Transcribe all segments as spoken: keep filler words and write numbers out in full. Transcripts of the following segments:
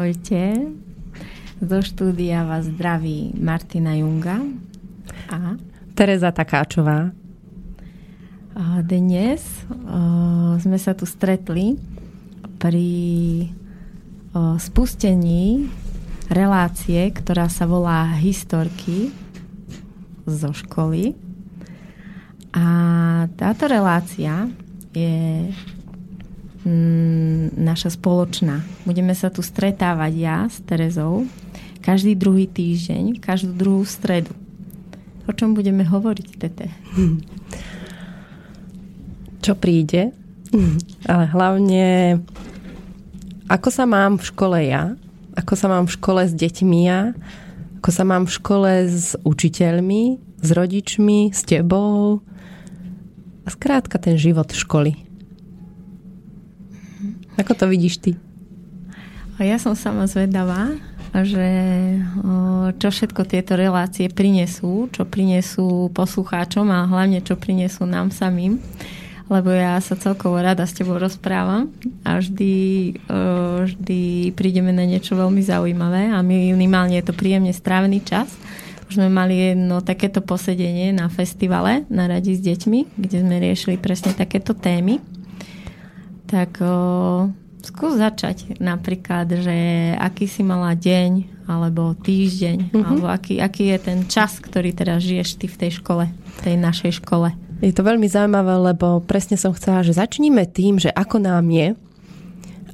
Ahojte, zo štúdia vás zdraví Martina Junga a Tereza Takáčová. Dnes sme sa tu stretli pri o spustení relácie, ktorá sa volá Historky zo školy. A táto relácia je mm, naša spoločná. Budeme sa tu stretávať ja s Terezou každý druhý týždeň, každú druhú stredu. O čom budeme hovoriť, Tete? Hm. Čo príde? Hm. Ale hlavne... Ako sa mám v škole ja? Ako sa mám v škole s deťmi ja? Ako sa mám v škole s učiteľmi, s rodičmi, s tebou? A skrátka ten život školy. Ako to vidíš ty? Ja som sama zvedavá, že čo všetko tieto relácie prinesú, čo prinesú poslucháčom a hlavne čo prinesú nám samým. Lebo ja sa celkovo rada s tebou rozprávam a vždy, vždy prídeme na niečo veľmi zaujímavé a minimálne je to príjemne strávený čas. Už sme mali jedno takéto posedenie na festivale na radi s deťmi, kde sme riešili presne takéto témy. Tak o, skús začať napríklad, že aký si mala deň alebo týždeň, mm-hmm. alebo aký, aký je ten čas, ktorý teraz žiješ ty v tej škole, v tej našej škole. Je to veľmi zaujímavé, lebo presne som chcela, že začníme tým, že ako nám je.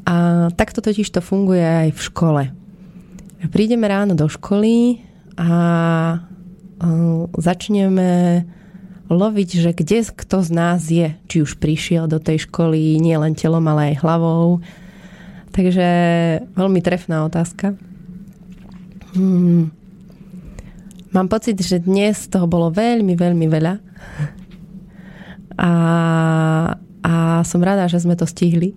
A takto totiž to funguje aj v škole. Prídeme ráno do školy a začneme loviť, že kde kto z nás je. Či už prišiel do tej školy nie len telom, ale aj hlavou. Takže veľmi trefná otázka. Hmm. Mám pocit, že dnes toho bolo veľmi, veľmi veľa. A, a som rada, že sme to stihli.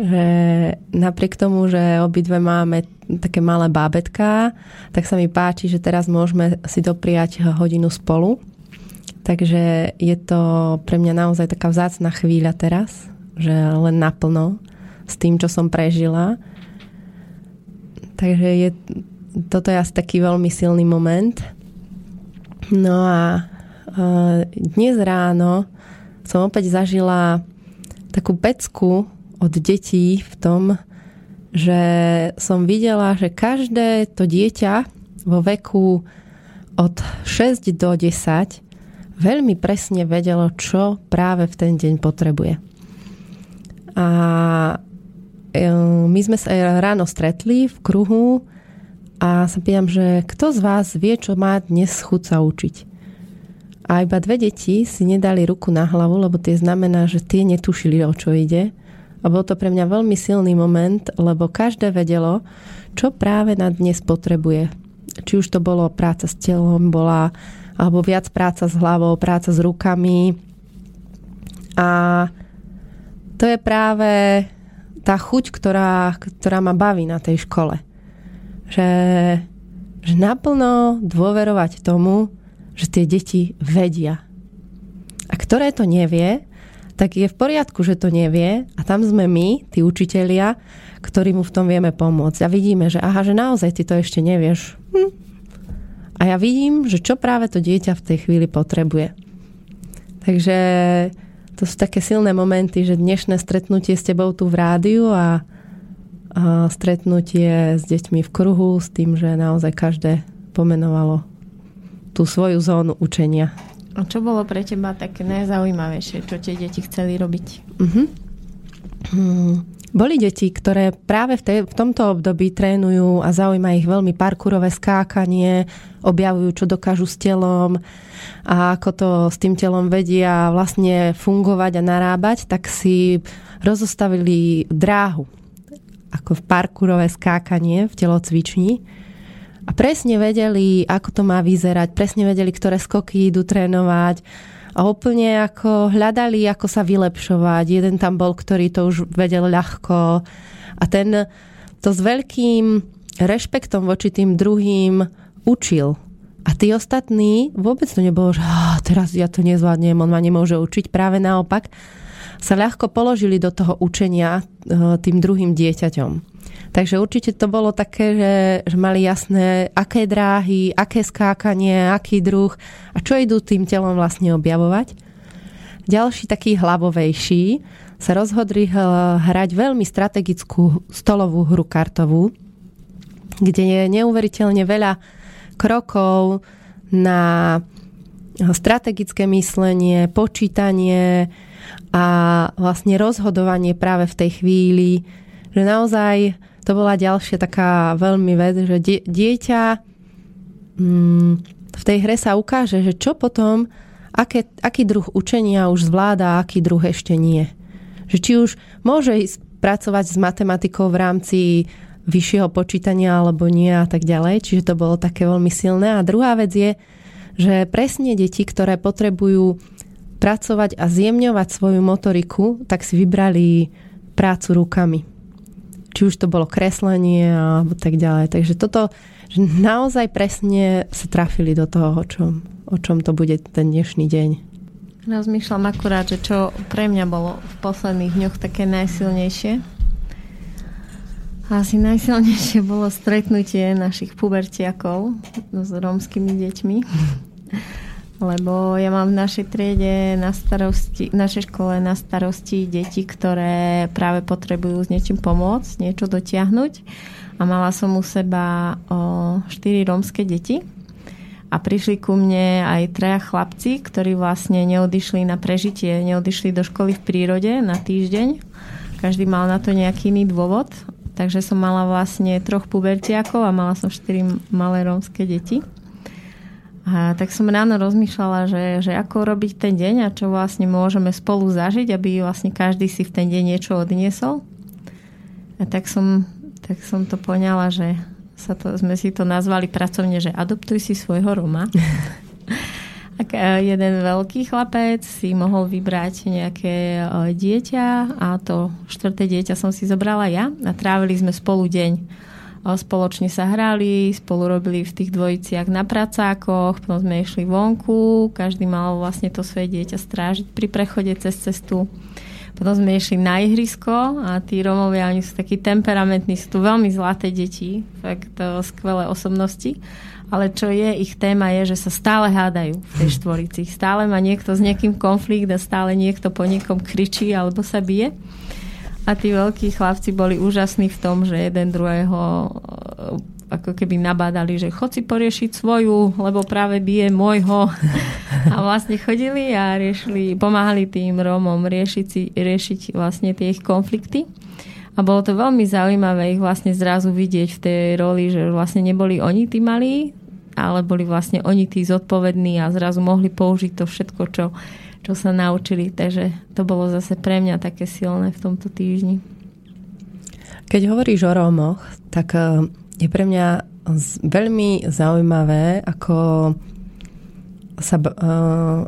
Že napriek tomu, že obidve máme také malé bábätká, tak sa mi páči, že teraz môžeme si dopriať hodinu spolu. Takže je to pre mňa naozaj taká vzácna chvíľa teraz, že len naplno s tým, čo som prežila. Takže je, toto je asi taký veľmi silný moment. No a dnes ráno som opäť zažila takú pecku od detí v tom, že som videla, že každé to dieťa vo veku od šesť do desať veľmi presne vedelo, čo práve v ten deň potrebuje. A my sme sa ráno stretli v kruhu a sa pýtam, že kto z vás vie, čo má dnes chuť sa učiť? A iba dve deti si nedali ruku na hlavu, lebo tie znamená, že tie netušili, o čo ide. A bol to pre mňa veľmi silný moment, lebo každé vedelo, čo práve na dnes potrebuje. Či už to bolo práca s telom, bola, alebo viac práca s hlavou, práca s rukami. A to je práve tá chuť, ktorá, ktorá ma baví na tej škole. Že, že naplno dôverovať tomu, že tie deti vedia. A ktoré to nevie, tak je v poriadku, že to nevie a tam sme my, tí učitelia, ktorí mu v tom vieme pomôcť. A vidíme, že aha, že naozaj ty to ešte nevieš. Hm. A ja vidím, že čo práve to dieťa v tej chvíli potrebuje. Takže to sú také silné momenty, že dnešné stretnutie s tebou tu v rádiu a, a stretnutie s deťmi v kruhu, s tým, že naozaj každé pomenovalo tú svoju zónu učenia. A čo bolo pre teba také najzaujímavejšie, čo tie deti chceli robiť? Uh-huh. Hmm. Boli deti, ktoré práve v, tej, v tomto období trénujú a zaujíma ich veľmi parkourové skákanie, objavujú, čo dokážu s telom a ako to s tým telom vedia vlastne fungovať a narábať, tak si rozostavili dráhu, ako v parkourové skákanie v telocvični. A presne vedeli, ako to má vyzerať, presne vedeli, ktoré skoky idú trénovať, a úplne ako hľadali, ako sa vylepšovať. Jeden tam bol, ktorý to už vedel ľahko. A ten to s veľkým rešpektom voči tým druhým učil. A tí ostatní vôbec to nebolo, že ah, teraz ja to nezvládnem, on ma nemôže učiť. Práve naopak sa ľahko položili do toho učenia tým druhým dieťaťom. Takže určite to bolo také, že, že mali jasné, aké dráhy, aké skákanie, aký druh a čo idú tým telom vlastne objavovať. Ďalší taký hlavovejší sa rozhodli hrať veľmi strategickú stolovú hru kartovú, kde je neuveriteľne veľa krokov na strategické myslenie, počítanie a vlastne rozhodovanie práve v tej chvíli, že naozaj to bola ďalšia taká veľmi vec, že dieťa mm, v tej hre sa ukáže, že čo potom, aké, aký druh učenia už zvláda, aký druh ešte nie. Že či už môže pracovať s matematikou v rámci vyššieho počítania alebo nie a tak ďalej. Čiže to bolo také veľmi silné. A druhá vec je, že presne deti, ktoré potrebujú pracovať a zjemňovať svoju motoriku, tak si vybrali prácu rukami. Či už to bolo kreslenie a tak ďalej. Takže toto že naozaj presne sa trafili do toho, o čom, o čom to bude ten dnešný deň. Rozmýšľam akurát, že čo pre mňa bolo v posledných dňoch také najsilnejšie. Asi najsilnejšie bolo stretnutie našich pubertiakov s rómskymi deťmi. Lebo ja mám v našej triede na starosti, v našej škole na starosti deti, ktoré práve potrebujú s niečím pomôcť, niečo dotiahnuť. A mala som u seba o, štyri rómske deti. A prišli ku mne aj traja chlapci, ktorí vlastne neodišli na prežitie, neodišli do školy v prírode na týždeň. Každý mal na to nejaký iný dôvod. Takže som mala vlastne troch pubertiakov a mala som štyri malé rómske deti. A tak som ráno rozmýšľala, že, že ako robiť ten deň a čo vlastne môžeme spolu zažiť, aby vlastne každý si v ten deň niečo odniesol. A tak som, tak som to poňala, že sa to, sme si to nazvali pracovne, že adoptuj si svojho Roma. A jeden veľký chlapec si mohol vybrať nejaké dieťa a to štvrté dieťa som si zobrala ja a trávili sme spolu deň. Spoločne sa hrali, spolu robili v tých dvojiciach na pracákoch, potom sme išli vonku, každý mal vlastne to svoje dieťa strážiť pri prechode cez cestu. Potom sme išli na ihrisko a tí Rómovia, oni sú takí temperamentní, sú tu veľmi zlaté deti, fakt skvelé osobnosti. Ale čo je, ich téma je, že sa stále hádajú v tej štvorici. Stále má niekto s niekým konflikt a stále niekto po niekom kričí alebo sa bije. A tí veľkí chlapci boli úžasní v tom, že jeden druhého ako keby nabádali, že chod si poriešiť svoju, lebo práve bije môjho. A vlastne chodili a riešili, pomáhali tým Rómom riešiť, si, riešiť vlastne tie ich konflikty. A bolo to veľmi zaujímavé ich vlastne zrazu vidieť v tej roli, že vlastne neboli oni tí malí, ale boli vlastne oni tí zodpovední a zrazu mohli použiť to všetko, čo čo sa naučili, takže to bolo zase pre mňa také silné v tomto týždni. Keď hovoríš o Rómoch, tak je pre mňa veľmi zaujímavé, ako sa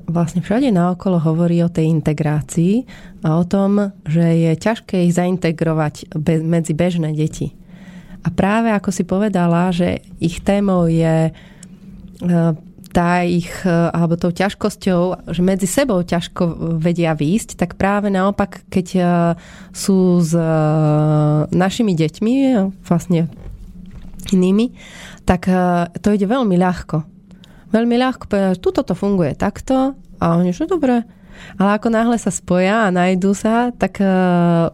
vlastne všade naokolo hovorí o tej integrácii a o tom, že je ťažké ich zaintegrovať medzi bežné deti. A práve ako si povedala, že ich témou je tá ich, alebo tou ťažkosťou, že medzi sebou ťažko vedia výjsť, tak práve naopak, keď sú s našimi deťmi, vlastne inými, tak to ide veľmi ľahko. Veľmi ľahko povedať, že tuto to funguje takto a oni, že dobre, Ale ako náhle sa spoja a nájdú sa, tak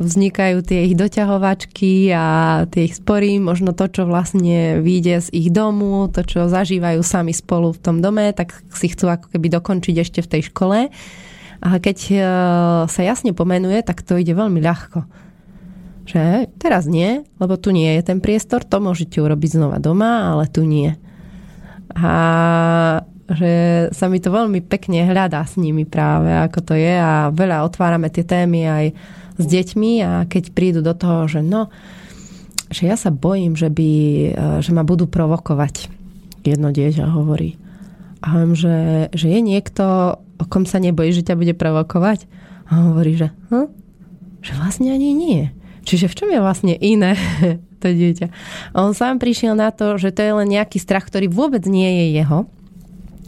vznikajú tie ich doťahovačky a tie ich spory, možno to, čo vlastne vyjde z ich domu, to, čo zažívajú sami spolu v tom dome, tak si chcú ako keby dokončiť ešte v tej škole. A keď sa jasne pomenuje, tak to ide veľmi ľahko. Že teraz nie, lebo tu nie je ten priestor, to môžete urobiť znova doma, ale tu nie. A že sa mi to veľmi pekne hľadá s nimi práve, ako to je, a veľa otvárame tie témy aj s deťmi, a keď prídu do toho, že no, že ja sa bojím, že, by, že ma budú provokovať. Jedno dieťa hovorí. A hovorím, že, že je niekto, o kom sa nebojí, že ťa bude provokovať. A hovorí, že hm? Že vlastne ani nie. Čiže v čom je vlastne iné to dieťa? A on sám prišiel na to, že to je len nejaký strach, ktorý vôbec nie je jeho.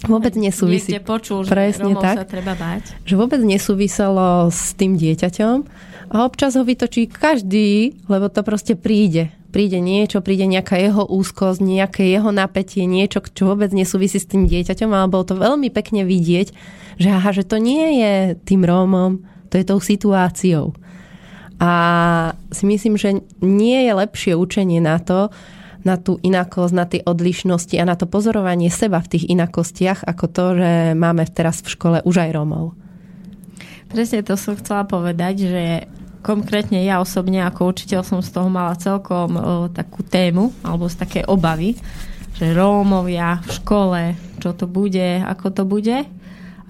Vôbec nesúvisí. Niekde počul, že Rómov sa treba báť. Že vôbec nesúviselo s tým dieťaťom. A občas ho vytočí každý, lebo to proste príde. Príde niečo, príde nejaká jeho úzkosť, nejaké jeho napätie, niečo, čo vôbec nesúvisí s tým dieťaťom. Ale bolo to veľmi pekne vidieť, že aha, že to nie je tým Rómom, to je tou situáciou. A si myslím, že nie je lepšie učenie na to, na tú inakosť, na tie odlišnosti a na to pozorovanie seba v tých inakostiach, ako to, že máme teraz v škole už aj Rómov. Presne to som chcela povedať, že konkrétne ja osobne ako učiteľ som z toho mala celkom o, takú tému, alebo z také obavy, že Rómovia v škole, čo to bude, ako to bude.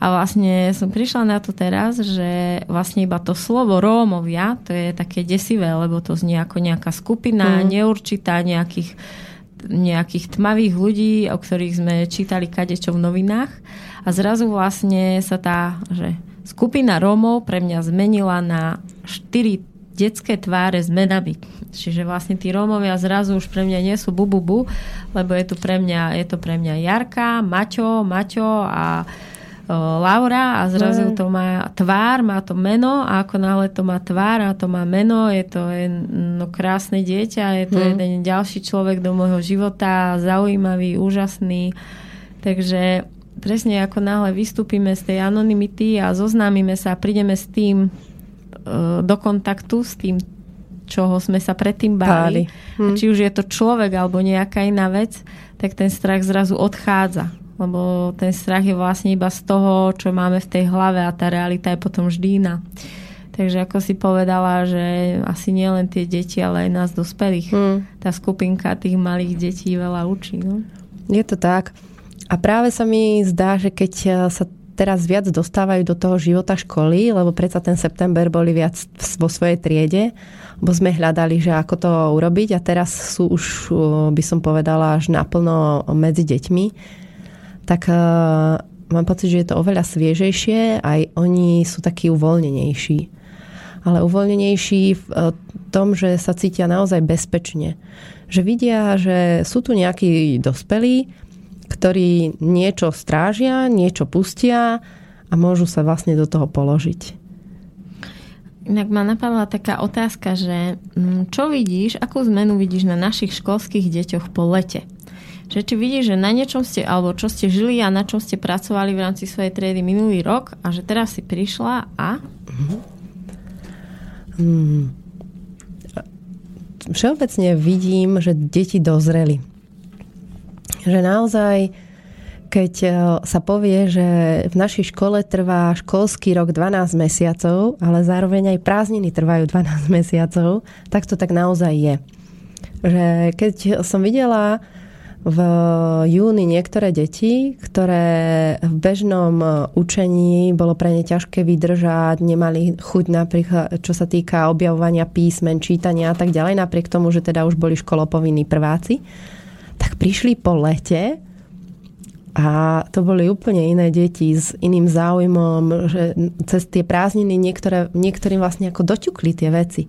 A vlastne som prišla na to teraz, že vlastne iba to slovo Rómovia, to je také desivé, lebo to znie ako nejaká skupina, mm. neurčitá nejakých, nejakých tmavých ľudí, o ktorých sme čítali kadečo v novinách. A zrazu vlastne sa tá, že skupina Rómov pre mňa zmenila na štyri detské tváre s menami. Čiže vlastne tí Rómovia zrazu už pre mňa nie sú bububu, lebo je tu pre mňa, je to pre mňa Jarka, Maťo, Maťo a Laura, a zrazu to má tvár, má to meno, a ako náhle to má tvár a to má meno, je to jedno krásne dieťa, je to mm. jeden ďalší človek do môjho života, zaujímavý, úžasný. Takže presne ako náhle vystúpime z tej anonymity a zoznámime sa a prídeme s tým do kontaktu, s tým, čoho sme sa predtým báli. Mm. Či už je to človek alebo nejaká iná vec, tak ten strach zrazu odchádza. Lebo ten strach je vlastne iba z toho, čo máme v tej hlave, a tá realita je potom vždy iná. Takže ako si povedala, že asi nie len tie deti, ale aj nás dospelých. Mm. Tá skupinka tých malých detí veľa učí. No? Je to tak. A práve sa mi zdá, že keď sa teraz viac dostávajú do toho života školy, lebo predsa ten september boli viac vo svojej triede, bo sme hľadali, že ako to urobiť, a teraz sú už, by som povedala, až naplno medzi deťmi. Tak uh, mám pocit, že je to oveľa sviežejšie, aj oni sú takí uvoľnenejší. Ale uvoľnenejší v uh, tom, že sa cítia naozaj bezpečne. Že vidia, že sú tu nejakí dospelí, ktorí niečo strážia, niečo pustia a môžu sa vlastne do toho položiť. Inak ma napadla taká otázka, že čo vidíš, akú zmenu vidíš na našich školských deťoch po lete? Že či vidíš, že na niečom ste, alebo čo ste žili a na čom ste pracovali v rámci svojej triedy minulý rok, a že teraz si prišla a... Hmm. Všeobecne vidím, že deti dozreli. Že naozaj, keď sa povie, že v našej škole trvá školský rok dvanásť mesiacov, ale zároveň aj prázdniny trvajú dvanásť mesiacov, tak to tak naozaj je. Že keď som videla v júni niektoré deti, ktoré v bežnom učení bolo pre ne ťažké vydržať, nemali chuť napríklad, čo sa týka objavovania písmen, čítania a tak ďalej, napriek tomu, že teda už boli školopovinní prváci, tak prišli po lete a to boli úplne iné deti s iným záujmom, že cez tie prázdniny niektoré, niektorým vlastne ako doťukli tie veci.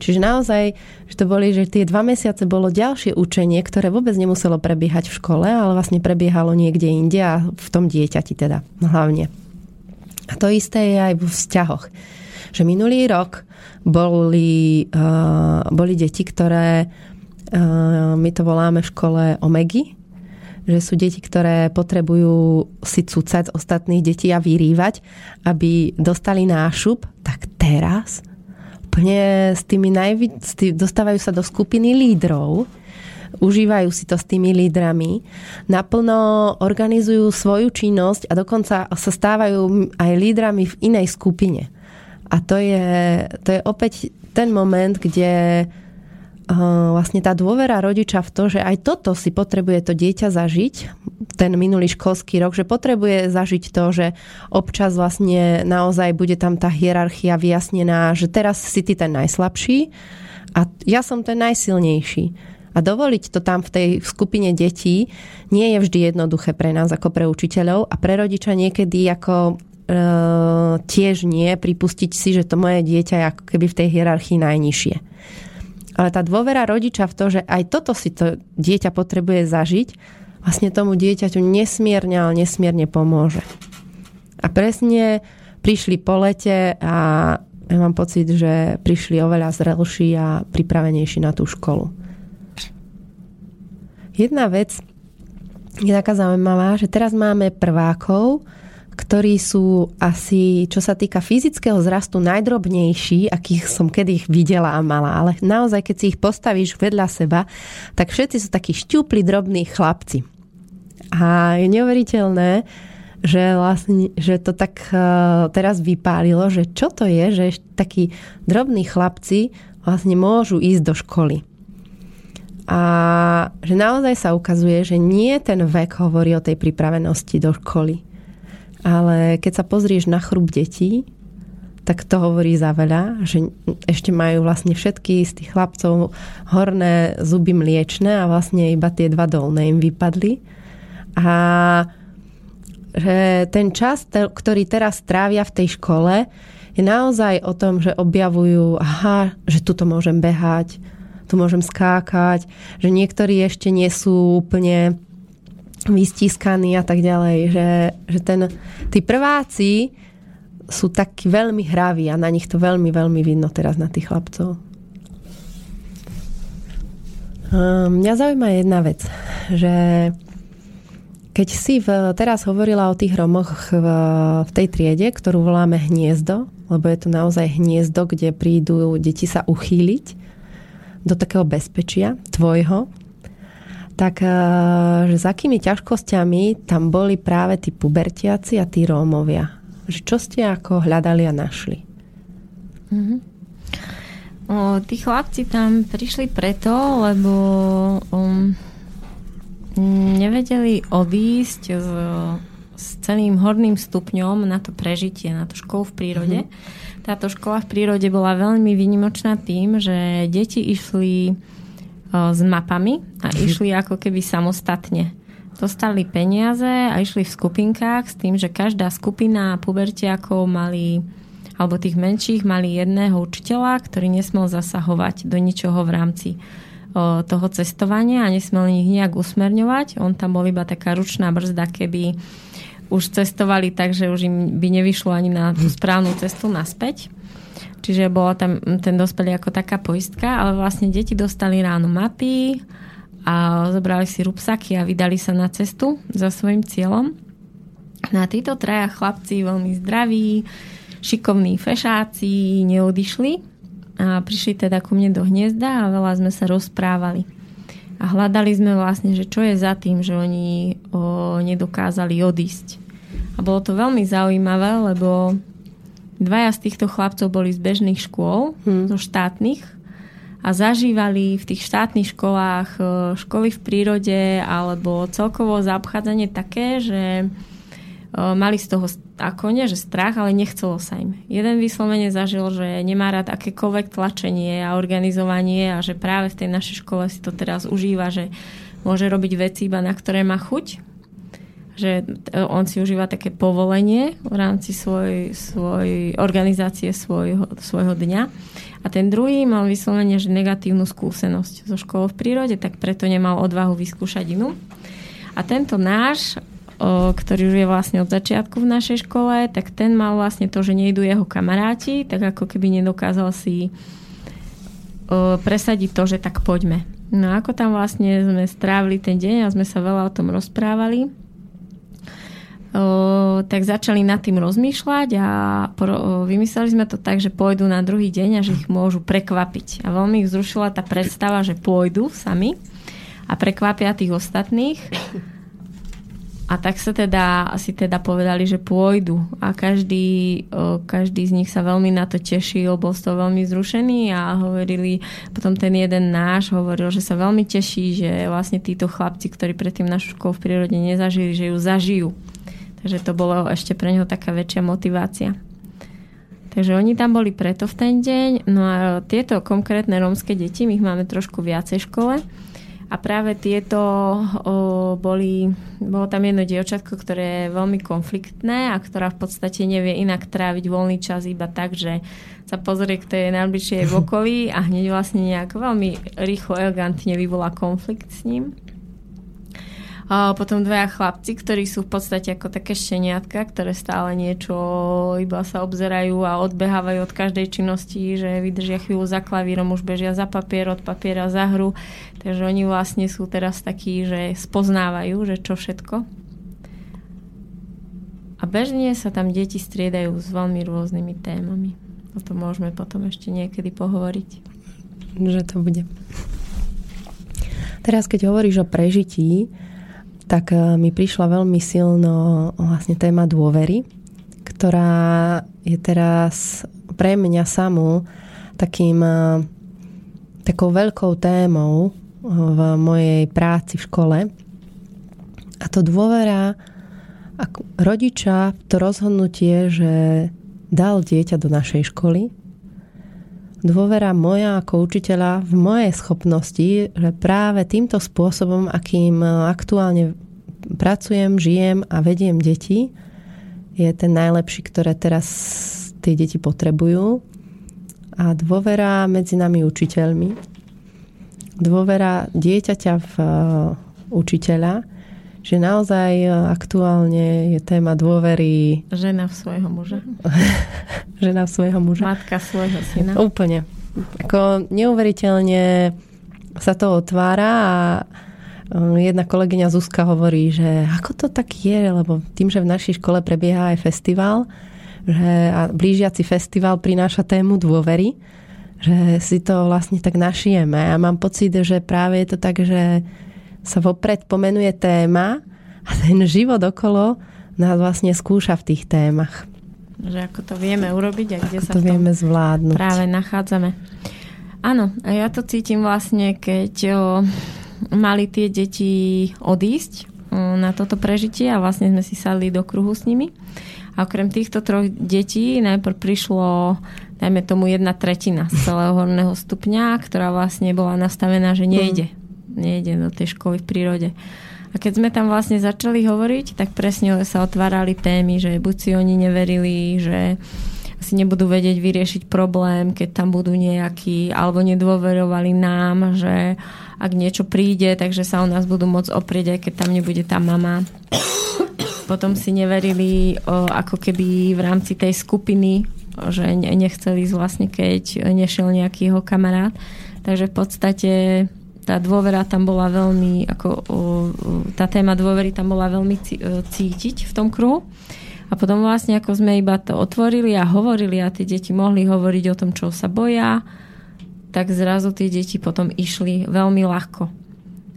Čiže naozaj, že to boli, že tie dva mesiace bolo ďalšie učenie, ktoré vôbec nemuselo prebiehať v škole, ale vlastne prebiehalo niekde inde, a v tom dieťati teda hlavne. A to isté je aj vo vzťahoch. Že minulý rok boli, uh, boli deti, ktoré uh, my to voláme v škole omegy, že sú deti, ktoré potrebujú si cucať z ostatných detí a vyrývať, aby dostali nášup, tak teraz úplne s tými najvi- s tý- dostávajú sa do skupiny lídrov, užívajú si to s tými lídrami, naplno organizujú svoju činnosť a dokonca sa stávajú aj lídrami v inej skupine. A to je, to je opäť ten moment, kde vlastne tá dôvera rodiča v to, že aj toto si potrebuje to dieťa zažiť, ten minulý školský rok, že potrebuje zažiť to, že občas vlastne naozaj bude tam tá hierarchia vyjasnená, že teraz si ty ten najslabší a ja som ten najsilnejší. A dovoliť to tam v tej skupine detí nie je vždy jednoduché pre nás ako pre učiteľov a pre rodiča niekedy ako e, tiež nie pripustiť si, že to moje dieťa je ako keby v tej hierarchii najnižšie. Ale tá dôvera rodiča v to, že aj toto si to dieťa potrebuje zažiť, vlastne tomu dieťaťu nesmierne, ale nesmierne pomôže. A presne prišli po lete a ja mám pocit, že prišli oveľa zrelší a pripravenejší na tú školu. Jedna vec je taká zaujímavá, že teraz máme prvákov, ktorí sú asi, čo sa týka fyzického zrastu, najdrobnejší, akých som kedy ich videla a mala. Ale naozaj, keď si ich postavíš vedľa seba, tak všetci sú takí šťúpli, drobní chlapci. A je neuveriteľné, že, vlastne, že to tak uh, teraz vypálilo, že čo to je, že takí drobní chlapci vlastne môžu ísť do školy. A že naozaj sa ukazuje, že nie ten vek hovorí o tej pripravenosti do školy. Ale keď sa pozrieš na chrup detí, tak to hovorí za veľa, že ešte majú vlastne všetky z tých chlapcov horné zuby mliečne a vlastne iba tie dva dolné im vypadli. A že ten čas, ktorý teraz trávia v tej škole, je naozaj o tom, že objavujú, aha, že tuto môžem behať, tu môžem skákať, že niektorí ešte nie sú úplne vystískaní a tak ďalej, že, že ten, tí prváci sú takí veľmi hraví a na nich to veľmi, veľmi vidno teraz na tých chlapcov. Mňa zaujíma jedna vec, že keď si v, teraz hovorila o tých romoch v, v tej triede, ktorú voláme hniezdo, lebo je to naozaj hniezdo, kde prídu deti sa uchýliť do takého bezpečia tvojho, tak že za akými ťažkosťami tam boli práve tí pubertiaci a tí Rómovia. Že čo ste ako hľadali a našli? Mm-hmm. O, tí chlapci tam prišli preto, lebo um, nevedeli odísť z, s celým horným stupňom na to prežitie, na tú školu v prírode. Mm-hmm. Táto škola v prírode bola veľmi výnimočná tým, že deti išli o, s mapami a išli ako keby samostatne. Dostali peniaze a išli v skupinkách s tým, že každá skupina pubertiakov mali, alebo tých menších mali jedného učiteľa, ktorý nesmel zasahovať do ničoho v rámci o, toho cestovania a nesmel ich nejak usmerňovať. On tam bol iba taká ručná brzda, keby už cestovali tak, že už im by nevyšlo ani na tú správnu cestu naspäť. Čiže bola tam ten dospelý ako taká poistka, ale vlastne deti dostali ráno mapy a zobrali si rúbsaky a vydali sa na cestu za svojim cieľom. Na títo traja chlapci veľmi zdraví, šikovní fešáci neodišli a prišli teda ku mne do hniezda a veľa sme sa rozprávali. A hľadali sme vlastne, že čo je za tým, že oni o, nedokázali odísť. A bolo to veľmi zaujímavé, lebo dvaja z týchto chlapcov boli z bežných škôl, hmm. zo štátnych, a zažívali v tých štátnych školách školy v prírode alebo celkovo zaobchádzanie také, že o, mali z toho ako nie, že strach, ale nechcelo sa im. Jeden vyslovene zažil, že nemá rád akékoľvek tlačenie a organizovanie a že práve v tej našej škole si to teraz užíva, že môže robiť veci iba na ktoré má chuť. Že on si užíva také povolenie v rámci svojej svoj, organizácie svojho, svojho dňa. A ten druhý mal vyslovene, že negatívnu skúsenosť so školou v prírode, tak preto nemal odvahu vyskúšať inú. A tento náš, ktorý už je vlastne od začiatku v našej škole, tak ten mal vlastne to, že nejdu jeho kamaráti, tak ako keby nedokázal si presadiť to, že tak poďme. No ako tam vlastne sme strávili ten deň a sme sa veľa o tom rozprávali, o, tak začali nad tým rozmýšľať a pro, o, vymysleli sme to tak, že pôjdu na druhý deň a že ich môžu prekvapiť. A veľmi ich zrušila tá predstava, že pôjdu sami a prekvapia tých ostatných. A tak sa teda asi teda povedali, že pôjdu. A každý, každý z nich sa veľmi na to tešil, bol z toho veľmi zrušený a hovorili, potom ten jeden náš hovoril, že sa veľmi teší, že vlastne títo chlapci, ktorí predtým našu školu v prírode nezažili, že ju zažijú. Takže to bolo ešte pre neho taká väčšia motivácia. Takže oni tam boli preto v ten deň. No a tieto konkrétne rómske deti, my ich máme trošku viacej v škole, a práve tieto o, boli, bolo tam jedno dievčatko, ktoré je veľmi konfliktné a ktorá v podstate nevie inak tráviť voľný čas iba tak, že sa pozrie, kto je najbližšie v okolí a hneď vlastne nejak veľmi rýchlo, elegantne vyvolá konflikt s ním. A potom dvaja chlapci, ktorí sú v podstate ako také šteniatka, ktoré stále niečo iba sa obzerajú a odbehávajú od každej činnosti, že vydržia chvíľu za klavírom, už bežia za papier, od papiera za hru. Takže oni vlastne sú teraz takí, že spoznávajú, že čo všetko. A bežne sa tam deti striedajú s veľmi rôznymi témami. O tom môžeme potom ešte niekedy pohovoriť. Že to bude. Teraz, keď hovoríš o prežití, tak mi prišla veľmi silno vlastne téma dôvery, ktorá je teraz pre mňa samú takým, takou veľkou témou v mojej práci v škole. A to dôvera rodiča, to rozhodnutie, že dal dieťa do našej školy. Dôvera moja ako učiteľa v mojej schopnosti, že práve týmto spôsobom, akým aktuálne pracujem, žijem a vediem deti, je ten najlepší, ktoré teraz tie deti potrebujú. A dôvera medzi nami učiteľmi. Dôvera dieťaťa v učiteľa, že naozaj aktuálne je téma dôvery... Žena v svojho muža. Žena v svojho muža. Matka svojho syna. Úplne. Ako neuveriteľne sa to otvára a jedna kolegyňa Zuzka hovorí, že ako to tak je, lebo tým, že v našej škole prebieha aj festival, že a blížiaci festival prináša tému dôvery, že si to vlastne tak našijeme. A mám pocit, že práve je to tak, že sa vopred pomenuje téma a ten život okolo nás vlastne skúša v tých témach. Že ako to vieme urobiť a kde ako sa to vieme zvládnuť. Práve nachádzame. Áno, a ja to cítim vlastne, keď o, mali tie deti odísť o, na toto prežitie a vlastne sme si sadli do kruhu s nimi. A okrem týchto troch detí najprv prišlo, dajme tomu, jedna tretina z celého horného stupňa, ktorá vlastne bola nastavená, že nejde. Hmm. nejde do tej školy v prírode. A keď sme tam vlastne začali hovoriť, tak presne sa otvárali témy, že buď si oni neverili, že si nebudú vedieť vyriešiť problém, keď tam budú nejakí, alebo nedôverovali nám, že ak niečo príde, takže sa o nás budú môcť oprieť, aj keď tam nebude tá mama. Potom si neverili o, ako keby v rámci tej skupiny, že nechceli ísť vlastne, keď nešiel nejaký jeho kamarát. Takže v podstate... Tá dôvera tam bola veľmi, ako, tá téma dôvery tam bola veľmi cítiť v tom kruhu. A potom vlastne, ako sme iba to otvorili a hovorili a tie deti mohli hovoriť o tom, čo sa boja, tak zrazu tie deti potom išli veľmi ľahko.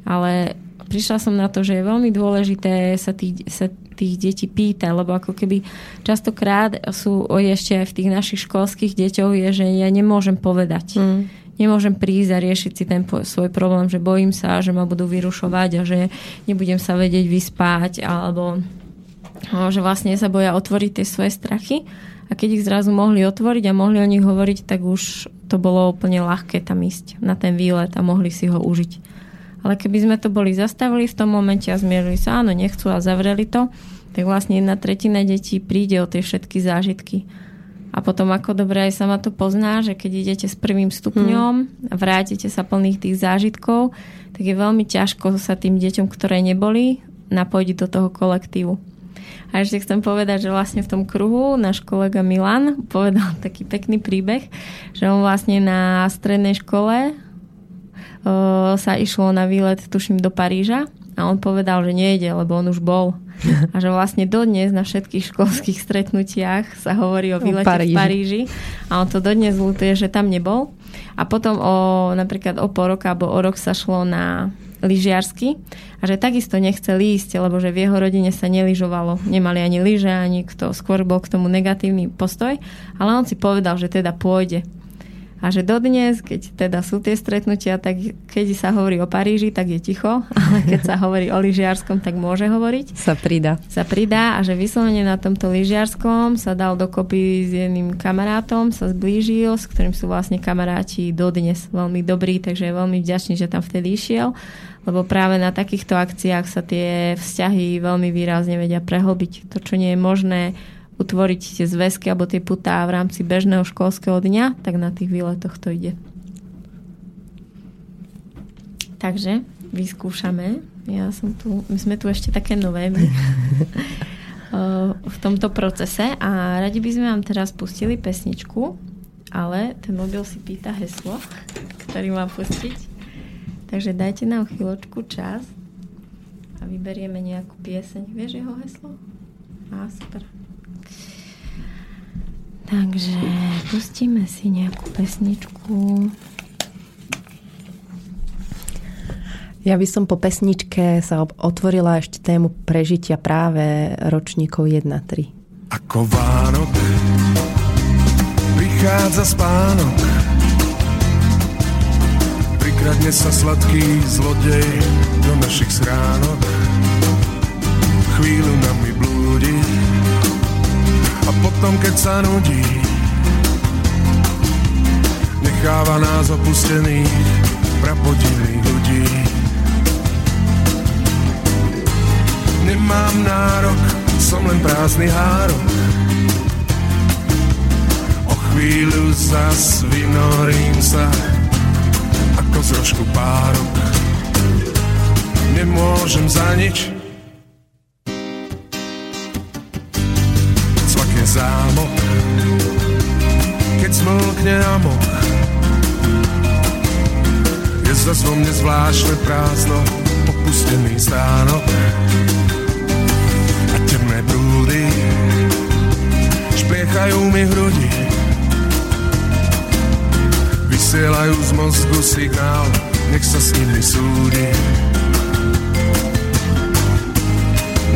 Ale prišla som na to, že je veľmi dôležité sa tých, sa tých detí pýtať, lebo ako keby častokrát sú ešte aj v tých našich školských deťoch je, že ja nemôžem povedať. Mm. Nemôžem prísť a riešiť si ten svoj problém, že bojím sa, že ma budú vyrušovať a že nebudem sa vedieť vyspať alebo že vlastne sa boja otvoriť tie svoje strachy. A keď ich zrazu mohli otvoriť a mohli o nich hovoriť, tak už to bolo úplne ľahké tam ísť na ten výlet a mohli si ho užiť. Ale keby sme to boli zastavili v tom momente a zmierili sa, áno, nechcú a zavreli to, tak vlastne jedna tretina detí príde o tie všetky zážitky. A potom ako dobre aj sama to pozná, že keď idete s prvým stupňom a vrátite sa plných tých zážitkov, tak je veľmi ťažko sa tým deťom, ktoré neboli, napojiť do toho kolektívu. A ešte chcem povedať, že vlastne v tom kruhu náš kolega Milan povedal taký pekný príbeh, že on vlastne na strednej škole sa išlo na výlet, tuším, do Paríža a on povedal, že nejde, lebo on už bol. A že vlastne dodnes na všetkých školských stretnutiach sa hovorí o výlete Paríži. v Paríži. A on to dodnes ľutuje, že tam nebol. A potom o, napríklad o pol roka alebo o rok sa šlo na lyžiarsky a že takisto nechcel ísť, lebo že v jeho rodine sa nelyžovalo. Nemali ani lyže, ani kto. Skôr bol k tomu negatívny postoj. Ale on si povedal, že teda pôjde. A že dodnes, keď teda sú tie stretnutia, tak keď sa hovorí o Paríži, tak je ticho, ale keď sa hovorí o lyžiarskom, tak môže hovoriť. Sa pridá. Sa pridá a že vyslovene na tomto lyžiarskom sa dal dokopy s jedným kamarátom, sa zblížil, s ktorým sú vlastne kamaráti dodnes veľmi dobrí, takže je veľmi vďačný, že tam vtedy išiel, lebo práve na takýchto akciách sa tie vzťahy veľmi výrazne vedia prehlbiť. To, čo nie je možné utvoriť tie zväzky alebo tie putá v rámci bežného školského dňa, tak na tých výletoch to ide. Takže vyskúšame. Ja som tu, my sme tu ešte také nové v tomto procese a radi by sme vám teraz pustili pesničku, ale ten mobil si pýta heslo, ktorý mám pustiť. Takže dajte nám chvíľočku čas a vyberieme nejakú pieseň. Vieš jeho heslo? Á, super. Takže pustíme si nejakú pesničku. Ja by som po pesničke sa otvorila ešte tému prežitia práve ročníkov jedna tri. Ako Vánok prichádza spánok, prikradne sa sladký zlodej do našich schránok, chvíľu nami blúdi a potom, keď sa nudí, necháva nás opustených, prapodivých ľudí. Nemám nárok, som len prázdny hárok, o chvíľu zas vynorím sa, ako z rožku párok. Nemôžem za nič, zámok, keď smlkne amok, je zas vo mne zvláštne prázdno, opustený stánok a temné prúdy špliechajú mi hrudi, vysielajú z mozgu signál, nech sa s nimi súdi.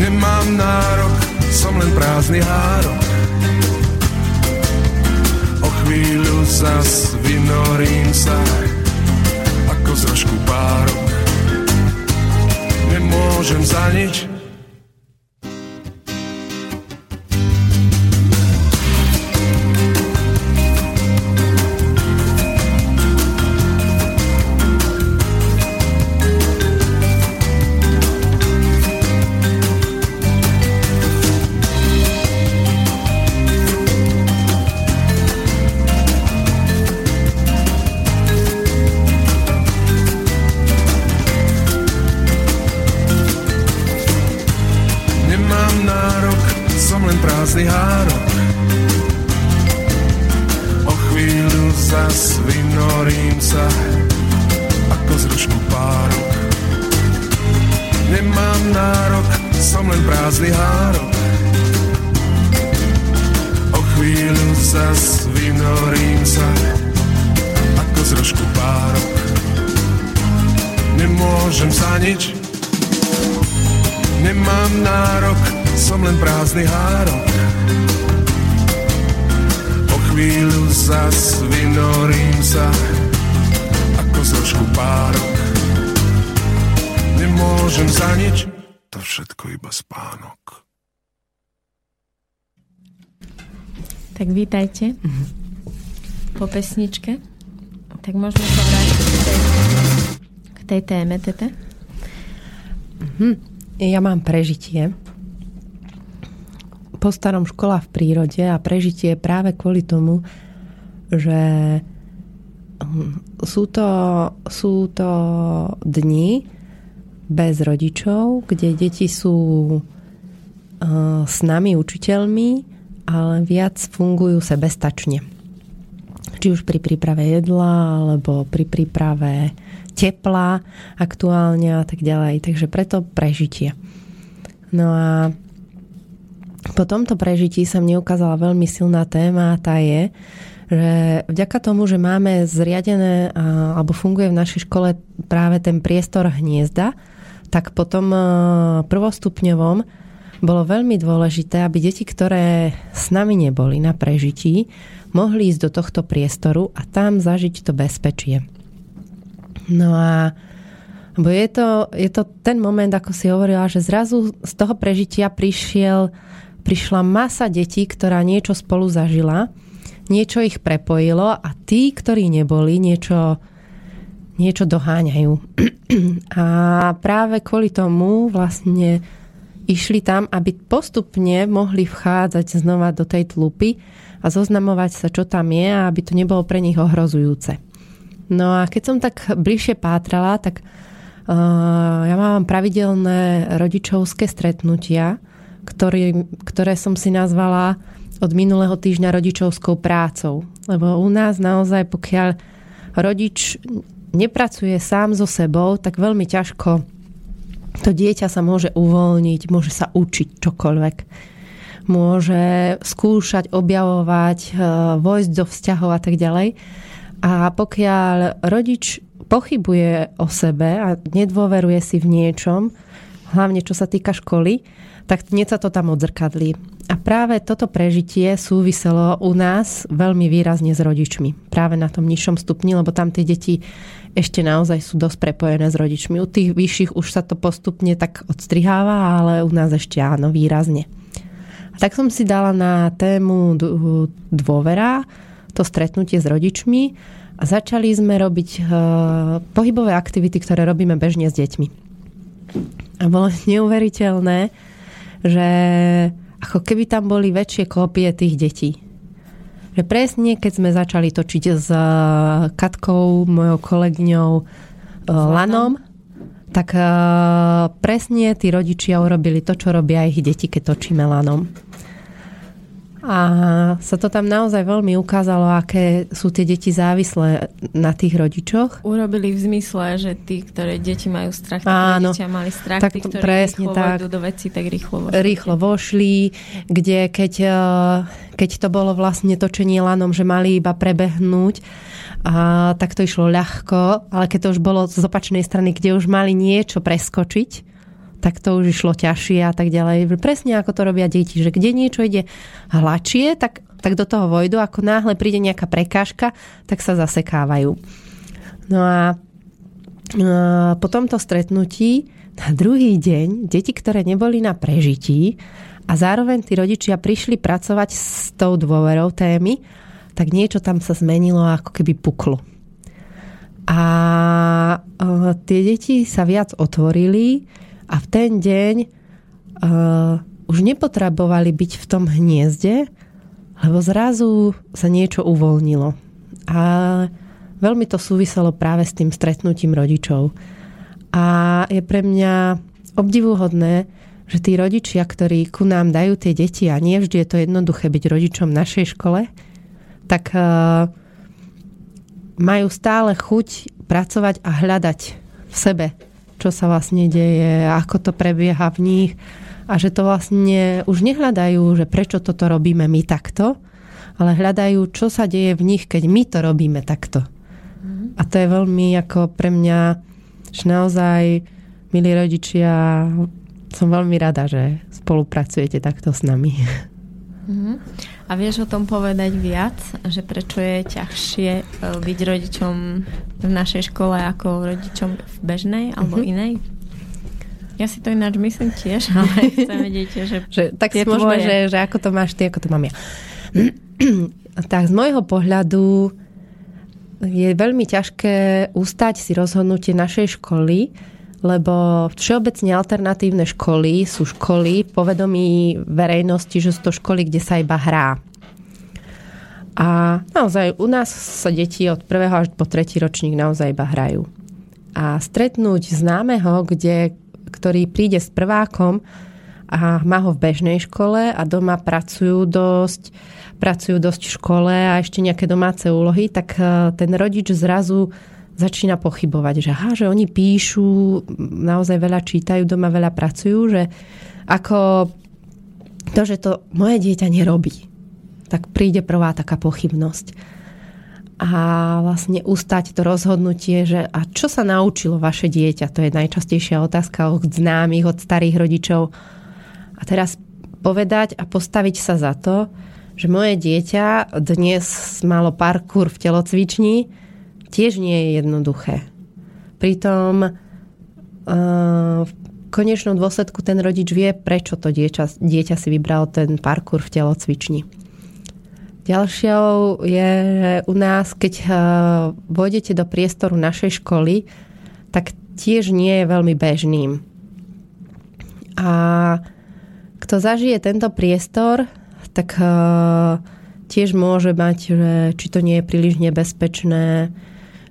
Nemám nárok, som len prázdny hárok, chvíľu zas vynorím sa, ako z rožku párok. Nemôžem za nič. Tak vítajte po pesničke. Tak môžeme sa vrátiť k tej, k tej téme, Tete. Ja mám prežitie. Po starom škola v prírode a prežitie práve kvôli tomu, že sú to, sú to dni bez rodičov, kde deti sú s nami, učiteľmi, ale viac fungujú sebestačne. Či už pri príprave jedla, alebo pri príprave tepla aktuálne a tak ďalej. Takže preto prežitie. No a po tomto prežití sa mne ukázala veľmi silná téma a tá je, že vďaka tomu, že máme zriadené alebo funguje v našej škole práve ten priestor hniezda, tak potom prvostupňovom bolo veľmi dôležité, aby deti, ktoré s nami neboli na prežití, mohli ísť do tohto priestoru a tam zažiť to bezpečie. No a bo je to, je to ten moment, ako si hovorila, že zrazu z toho prežitia prišiel, prišla masa detí, ktorá niečo spolu zažila, niečo ich prepojilo a tí, ktorí neboli, niečo, niečo doháňajú. A práve kvôli tomu vlastne išli tam, aby postupne mohli vchádzať znova do tej tlupy a zoznamovať sa, čo tam je, a aby to nebolo pre nich ohrozujúce. No a keď som tak bližšie pátrala, tak uh, ja mám pravidelné rodičovské stretnutia, ktorý, ktoré som si nazvala od minulého týždňa rodičovskou prácou. Lebo u nás naozaj, pokiaľ rodič nepracuje sám so sebou, tak veľmi ťažko to dieťa sa môže uvoľniť, môže sa učiť čokoľvek. Môže skúšať, objavovať, vojsť do vzťahov a tak ďalej. A pokiaľ rodič pochybuje o sebe a nedôveruje si v niečom, hlavne čo sa týka školy, tak hneď sa to tam odzrkadlí. A práve toto prežitie súviselo u nás veľmi výrazne s rodičmi. Práve na tom nižšom stupni, lebo tam tie deti ešte naozaj sú dosť prepojené s rodičmi. U tých vyšších už sa to postupne tak odstriháva, ale u nás ešte áno, výrazne. A tak som si dala na tému dôvera to stretnutie s rodičmi a začali sme robiť pohybové aktivity, ktoré robíme bežne s deťmi. A bolo neuveriteľné, že ako keby tam boli väčšie kópie tých detí. Že presne, keď sme začali točiť s Katkou, mojou kolegyňou Lanom, tak presne tí rodičia urobili to, čo robia ich deti, keď točíme Lanom. A sa to tam naozaj veľmi ukázalo, aké sú tie deti závislé na tých rodičoch. Urobili v zmysle, že tí, ktoré deti majú strach, tak rodičia mali strach, tak, tí, ktorí rýchlo vojdu do veci, tak rýchlo vošli. Rýchlo vošli, kde keď, keď to bolo vlastne točenie Lanom, že mali iba prebehnúť, a tak to išlo ľahko, ale keď to už bolo z opačnej strany, kde už mali niečo preskočiť, tak to už išlo ťažšie a tak ďalej. Presne ako to robia deti, že kde niečo ide hladšie, tak, tak do toho vojdu. Ako náhle príde nejaká prekážka, tak sa zasekávajú. No a po tomto stretnutí na druhý deň deti, ktoré neboli na prežití a zároveň tí rodičia prišli pracovať s tou dôverou témy, tak niečo tam sa zmenilo, ako keby puklo. A tie deti sa viac otvorili, a v ten deň uh, už nepotrebovali byť v tom hniezde, lebo zrazu sa niečo uvoľnilo. A veľmi to súviselo práve s tým stretnutím rodičov. A je pre mňa obdivuhodné, že tí rodičia, ktorí ku nám dajú tie deti, a nie vždy je to jednoduché byť rodičom v našej škole, tak uh, majú stále chuť pracovať a hľadať v sebe, čo sa vlastne deje, ako to prebieha v nich, a že to vlastne už nehľadajú, že prečo toto robíme my takto, ale hľadajú, čo sa deje v nich, keď my to robíme takto. Mm-hmm. A to je veľmi ako pre mňa, že naozaj, milí rodičia, som veľmi rada, že spolupracujete takto s nami. Mm-hmm. A vieš o tom povedať viac, že prečo je ťažšie byť rodičom v našej škole ako rodičom v bežnej alebo inej? Ja si to ináč myslím tiež, ale chcem vedieť, že, že tak si môžeme, že, že ako to máš ty, ako to mám ja. Tak z môjho pohľadu je veľmi ťažké ustať si rozhodnutie našej školy, lebo všeobecne alternatívne školy sú školy v povedomí verejnosti, že sú to školy, kde sa iba hrá. A naozaj u nás sa deti od prvého až po tretí ročník naozaj iba hrajú. A stretnúť známeho, kde, ktorý príde s prvákom a má ho v bežnej škole a doma pracujú dosť, pracujú dosť v škole a ešte nejaké domáce úlohy, tak ten rodič zrazu začína pochybovať, že, aha, že oni píšu, naozaj veľa čítajú, doma veľa pracujú, že ako to, že to moje dieťa nerobí, tak príde prvá taká pochybnosť. A vlastne ustať to rozhodnutie, že a čo sa naučilo vaše dieťa? To je najčastejšia otázka od známych, od starých rodičov. A teraz povedať a postaviť sa za to, že moje dieťa dnes malo parkour v telocvični, tiež nie je jednoduché. Pritom v konečnom dôsledku ten rodič vie, prečo to dieťa, dieťa si vybralo ten parkour v telocvični. Ďalšou je, že u nás, keď vôjdete do priestoru našej školy, tak tiež nie je veľmi bežným. A kto zažije tento priestor, tak tiež môže mať, že či to nie je príliš nebezpečné,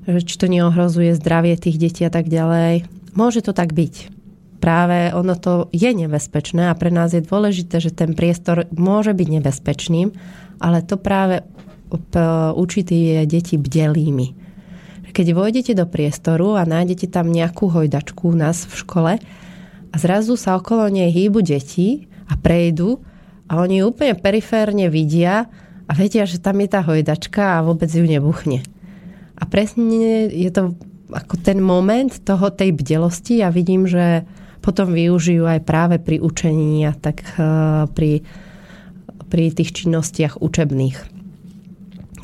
či to neohrozuje zdravie tých detí a tak ďalej. Môže to tak byť. Práve ono to je nebezpečné a pre nás je dôležité, že ten priestor môže byť nebezpečným, ale to práve učí tie deti bdelými. Keď vojdete do priestoru a nájdete tam nejakú hojdačku u nás v škole a zrazu sa okolo nej hýbu deti a prejdú, a oni úplne periférne vidia a vedia, že tam je tá hojdačka a vôbec ju nebuchne. A presne je to ako ten moment toho tej bdelosti a ja vidím, že potom využijú aj práve pri učení a tak pri, pri tých činnostiach učebných.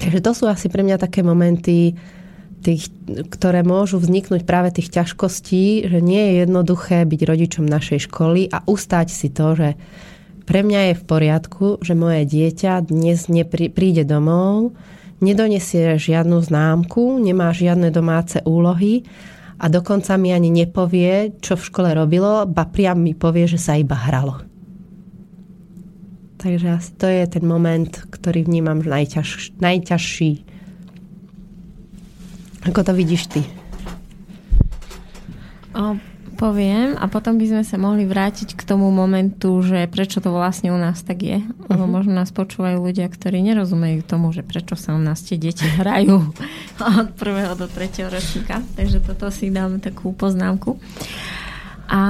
Takže to sú asi pre mňa také momenty, tých, ktoré môžu vzniknúť práve tých ťažkostí, že nie je jednoduché byť rodičom našej školy a ustáť si to, že pre mňa je v poriadku, že moje dieťa dnes neprí, príde domov, nedonesie žiadnu známku, nemá žiadne domáce úlohy a dokonca mi ani nepovie, čo v škole robilo, ba priam mi povie, že sa iba hralo. Takže to je ten moment, ktorý vnímam najťaž, najťažší. Ako to vidíš ty? Um. Poviem a potom by sme sa mohli vrátiť k tomu momentu, že prečo to vlastne u nás tak je. Lebo uh-huh. možno nás počúvajú ľudia, ktorí nerozumejú tomu, že prečo sa u nás tie deti hrajú od prvého do tretieho ročníka. Takže toto si dám takú poznámku. A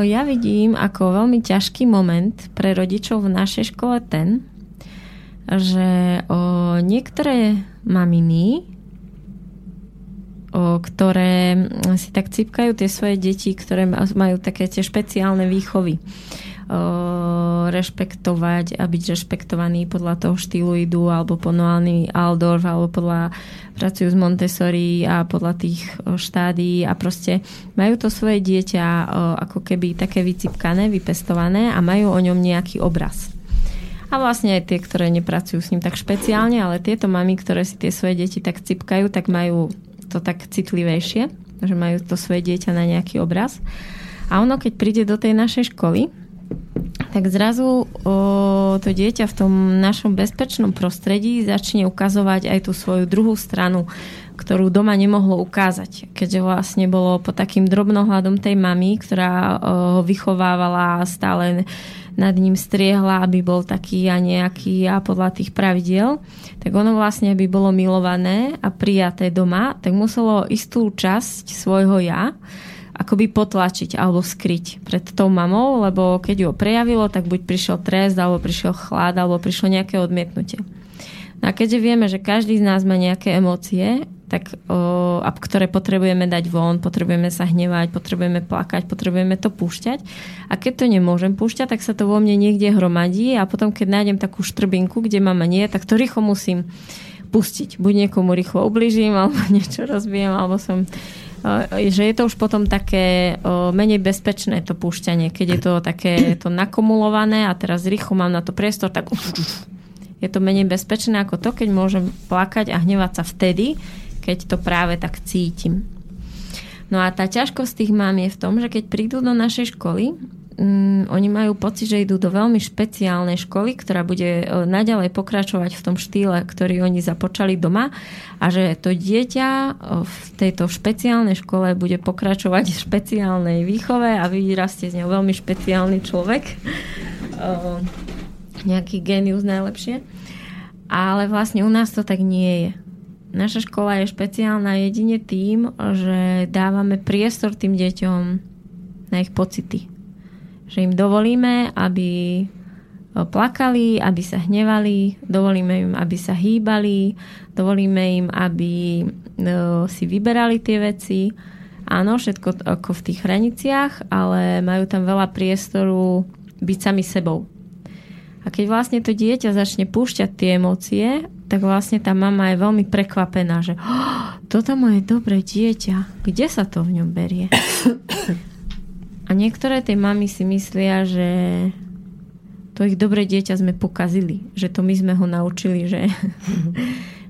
ja vidím ako veľmi ťažký moment pre rodičov v našej škole ten, že niektoré maminy, ktoré si tak cipkajú tie svoje deti, ktoré majú také tie špeciálne výchovy. Rešpektovať a byť rešpektovaní podľa toho štýlu idú, alebo podľa Aldorf, alebo podľa pracujú z Montessori a podľa tých štádií a proste majú to svoje dieťa ako keby také vycipkané, vypestované a majú o ňom nejaký obraz. A vlastne aj tie, ktoré nepracujú s ním tak špeciálne, ale tieto mami, ktoré si tie svoje deti tak cipkajú, tak majú to tak citlivejšie, že majú to svoje dieťa na nejaký obraz. A ono, keď príde do tej našej školy, tak zrazu o, to dieťa v tom našom bezpečnom prostredí začne ukazovať aj tú svoju druhú stranu, ktorú doma nemohlo ukázať. Keďže vlastne bolo pod takým drobnohľadom tej mamy, ktorá ho vychovávala a stále nad ním striehla, aby bol taký a nejaký a podľa tých pravidiel, tak ono vlastne, aby bolo milované a prijaté doma, tak muselo istú časť svojho ja akoby potlačiť alebo skryť pred tou mamou, lebo keď ju prejavilo, tak buď prišiel trest, alebo prišiel chlad, alebo prišlo nejaké odmietnutie. No a keďže vieme, že každý z nás má nejaké emócie, tak, o, a ktoré potrebujeme dať von, potrebujeme sa hnevať, potrebujeme plakať, potrebujeme to púšťať. A keď to nemôžem púšťať, tak sa to vo mne niekde hromadí a potom, keď nájdem takú štrbinku, kde mama nie, tak to rýchlo musím pustiť. Buď niekomu rýchlo ubližím, alebo niečo rozbijem, alebo som... že je to už potom také o, menej bezpečné to púšťanie, keď je to také je to nakumulované a teraz rýchlo mám na to priestor, tak uf, uf, je to menej bezpečné ako to, keď môžem plakať a hnevať sa vtedy, keď to práve tak cítim. No a tá ťažkosť tých mám je v tom, že keď prídu do našej školy, um, oni majú pocit, že idú do veľmi špeciálnej školy, ktorá bude uh, naďalej pokračovať v tom štýle, ktorý oni započali doma a že to dieťa uh, v tejto špeciálnej škole bude pokračovať v špeciálnej výchove a vyrastie z neho veľmi špeciálny človek. uh, nejaký génius najlepšie. Ale vlastne u nás to tak nie je. Naša škola je špeciálna jedine tým, že dávame priestor tým deťom na ich pocity. Že im dovolíme, aby plakali, aby sa hnevali, dovolíme im, aby sa hýbali, dovolíme im, aby si vyberali tie veci. Áno, všetko ako v tých hraniciach, ale majú tam veľa priestoru byť sami sebou. A keď vlastne to dieťa začne púšťať tie emócie, tak vlastne tá mama je veľmi prekvapená, že oh, toto moje dobré dieťa, kde sa to v ňom berie? A niektoré tej mami si myslia, že to ich dobré dieťa sme pokazili, že to my sme ho naučili, že,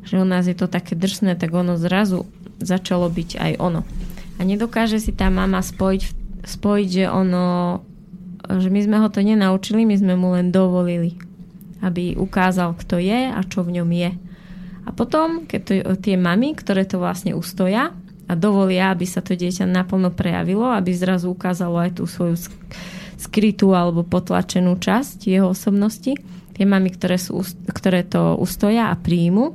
že u nás je to také drsné, tak ono zrazu začalo byť aj ono. A nedokáže si tá mama spojiť, spojiť, že ono, že my sme ho to nenaučili, my sme mu len dovolili, aby ukázal, kto je a čo v ňom je. A potom, keď to, tie mami, ktoré to vlastne ustoja a dovolia, aby sa to dieťa naplno prejavilo, aby zrazu ukázalo aj tú svoju skrytú alebo potlačenú časť jeho osobnosti, tie mami, ktoré, sú, ktoré to ustoja a príjmu,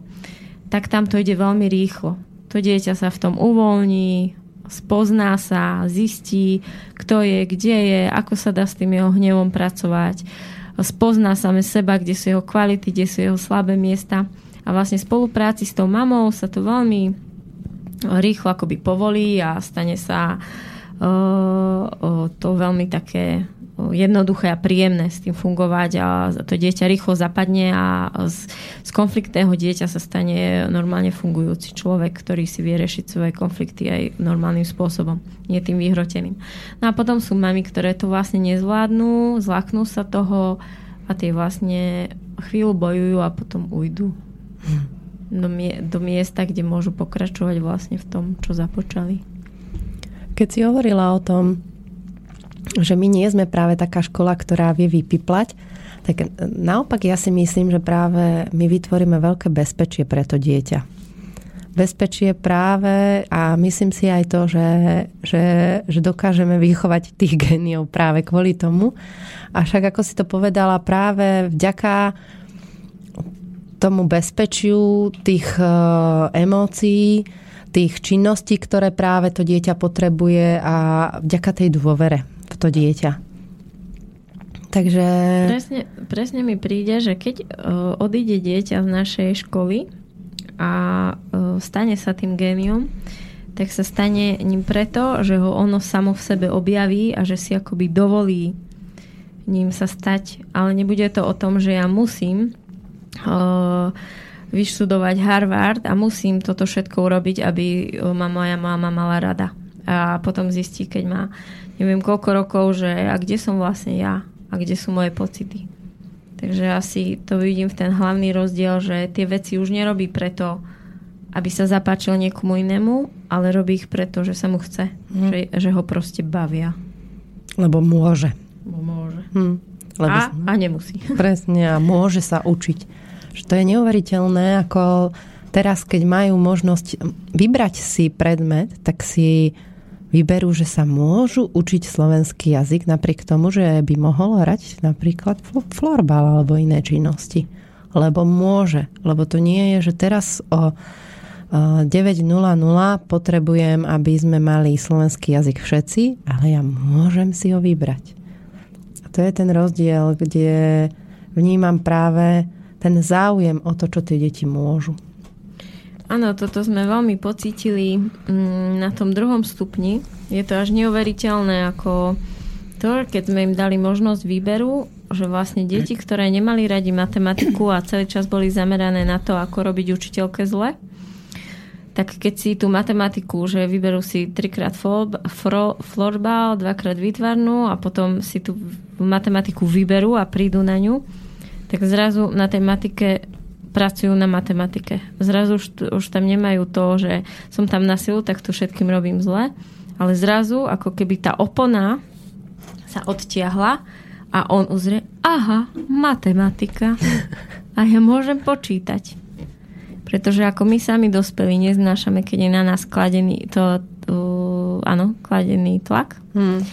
tak tam to ide veľmi rýchlo. To dieťa sa v tom uvoľní, spozná sa, zistí, kto je, kde je, ako sa dá s tým jeho hnevom pracovať, spozná same seba, kde sú jeho kvality, kde sú jeho slabé miesta, a vlastne v spolupráci s tou mamou sa to veľmi rýchlo akoby povolí a stane sa uh, uh, to veľmi také jednoduché a príjemné s tým fungovať, a to dieťa rýchlo zapadne a z, z konfliktného dieťa sa stane normálne fungujúci človek, ktorý si vie riešiť svoje konflikty aj normálnym spôsobom, nie tým vyhroteným. No a potom sú mami, ktoré to vlastne nezvládnu, zláknú sa toho a tie vlastne chvíľu bojujú a potom ujdu do, mie- do miesta, kde môžu pokračovať vlastne v tom, čo započali. Keď si hovorila o tom, že my nie sme práve taká škola, ktorá vie vypiplať, tak naopak ja si myslím, že práve my vytvoríme veľké bezpečie pre to dieťa. Bezpečie práve, a myslím si aj to, že, že, že dokážeme vychovať tých géniov práve kvôli tomu. A však, ako si to povedala, práve vďaka tomu bezpečiu tých emócií, tých činností, ktoré práve to dieťa potrebuje, a vďaka tej dôvere v to dieťa. Takže... Presne, presne mi príde, že keď uh, odíde dieťa z našej školy a uh, stane sa tým géniom, tak sa stane ním preto, že ho ono samo v sebe objaví a že si akoby dovolí ním sa stať. Ale nebude to o tom, že ja musím uh, vyštudovať Harvard a musím toto všetko urobiť, aby ma moja mama mala rada. A potom zistí, keď má neviem koľko rokov, že a kde som vlastne ja a kde sú moje pocity. Takže asi to vidím v ten hlavný rozdiel, že tie veci už nerobí preto, aby sa zapáčil niekomu inému, ale robí ich preto, že sa mu chce. Mm. Že, že ho proste bavia. Lebo môže. Lebo môže. Hm. Lebo a, a nemusí. Presne, a môže sa učiť. Že to je neuveriteľné, ako teraz, keď majú možnosť vybrať si predmet, tak si vyberú, že sa môžu učiť slovenský jazyk, napriek tomu, že by mohol hrať napríklad florbal alebo iné činnosti. Lebo môže. Lebo to nie je, že teraz o deväť nula nula potrebujem, aby sme mali slovenský jazyk všetci, ale ja môžem si ho vybrať. A to je ten rozdiel, kde vnímam práve ten záujem o to, čo tie deti môžu. Áno, toto sme veľmi pocítili na tom druhom stupni. Je to až neuveriteľné, ako to, keď sme im dali možnosť výberu, že vlastne deti, ktoré nemali radi matematiku a celý čas boli zamerané na to, ako robiť učiteľke zle, tak keď si tú matematiku, že vyberú si trikrát florbal, dvakrát výtvarnú a potom si tú matematiku vyberú a prídu na ňu, tak zrazu na tej matike pracujú na matematike. Zrazu už, už tam nemajú to, že som tam na silu, tak to všetkým robím zle. Ale zrazu, ako keby tá opona sa odtiahla a on uzrie, aha, matematika. A ja môžem počítať. Pretože ako my sami dospelí neznášame, keď je na nás kladený, to, uh, áno, kladený tlak, hmm.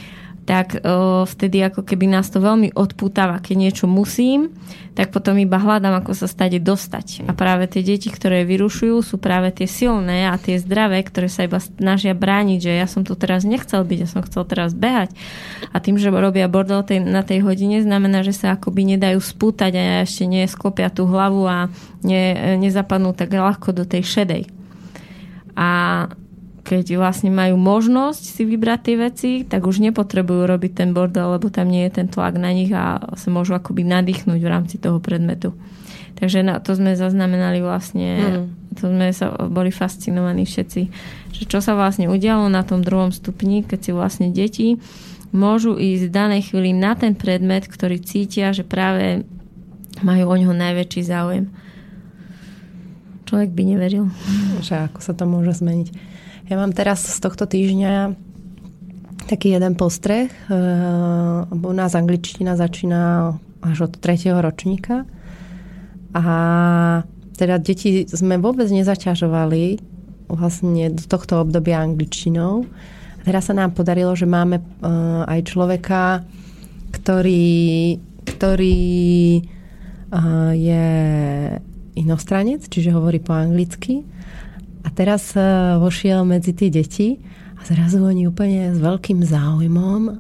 tak uh, vtedy ako keby nás to veľmi odpútava. Keď niečo musím, tak potom iba hľadám, ako sa stade dostať. A práve tie deti, ktoré vyrušujú, sú práve tie silné a tie zdravé, ktoré sa iba snažia brániť, že ja som tu teraz nechcel byť, ja som chcel teraz behať. A tým, že robia bordel tej, na tej hodine, znamená, že sa akoby nedajú spútať a ešte nesklopia tú hlavu a ne, nezapadnú tak ľahko do tej šedej. A keď vlastne majú možnosť si vybrať tie veci, tak už nepotrebujú robiť ten bordel, lebo tam nie je ten tlak na nich a sa môžu akoby nadýchnúť v rámci toho predmetu. Takže na to sme zaznamenali vlastne, mm. to sme sa boli fascinovaní všetci, že čo sa vlastne udialo na tom druhom stupni, keď si vlastne deti môžu ísť v danej chvíli na ten predmet, ktorý cítia, že práve majú o ňoho najväčší záujem. Človek by neveril. Že ako sa to môže zmeniť. Ja mám teraz z tohto týždňa taký jeden postreh. U nás angličtina začína až od tretieho ročníka. A teda deti sme vôbec nezaťažovali vlastne do tohto obdobia angličtinou. A teraz sa nám podarilo, že máme aj človeka, ktorý, ktorý je inostranec, čiže hovorí po anglicky. A teraz vošiel medzi tie deti a zrazu oni úplne s veľkým záujmom e,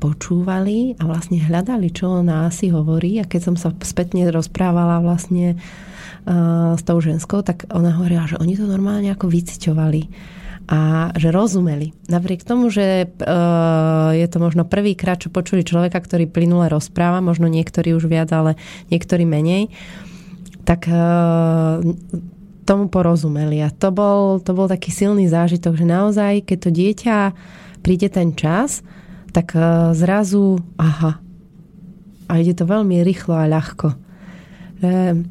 počúvali a vlastne hľadali, čo ona asi hovorí. A keď som sa spätne rozprávala vlastne e, s tou ženskou, tak ona hovorila, že oni to normálne ako vyciťovali a že rozumeli. Napriek tomu, že e, je to možno prvýkrát, čo počuli človeka, ktorý plynule rozpráva, možno niektorí už viac, ale niektorí menej, tak e, tomu porozumeli. A to bol, to bol taký silný zážitok, že naozaj, keď to dieťa príde ten čas, tak zrazu aha. A ide to veľmi rýchlo a ľahko. Ehm,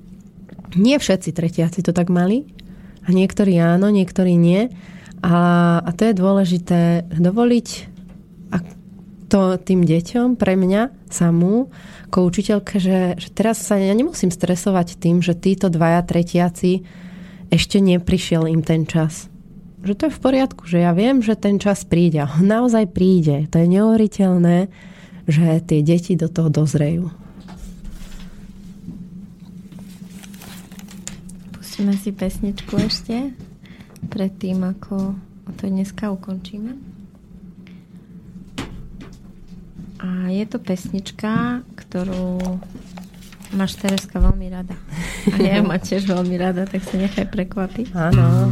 nie všetci tretiaci to tak mali. A niektorí áno, niektorí nie. A, a to je dôležité dovoliť to tým deťom, pre mňa samú, ako učiteľke, že, že teraz sa ja nemusím stresovať tým, že títo dvaja tretiaci ešte neprišiel im ten čas. Že to je v poriadku, že ja viem, že ten čas príde. A naozaj príde. To je neuveriteľné, že tie deti do toho dozrejú. Pustíme si pesničku ešte pred tým, ako to dneska ukončíme. A je to pesnička, ktorú máš, Terezka, veľmi rada. A ja ma tiež veľmi rada, tak sa nechaj prekvapiť. Áno.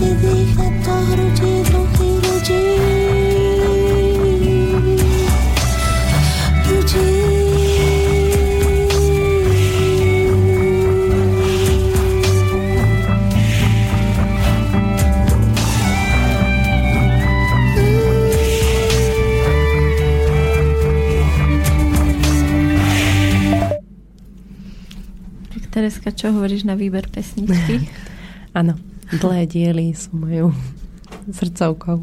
Tereska, čo hovoríš na výber pesničky? Áno, dlhé diely sú mojou srdcovkou.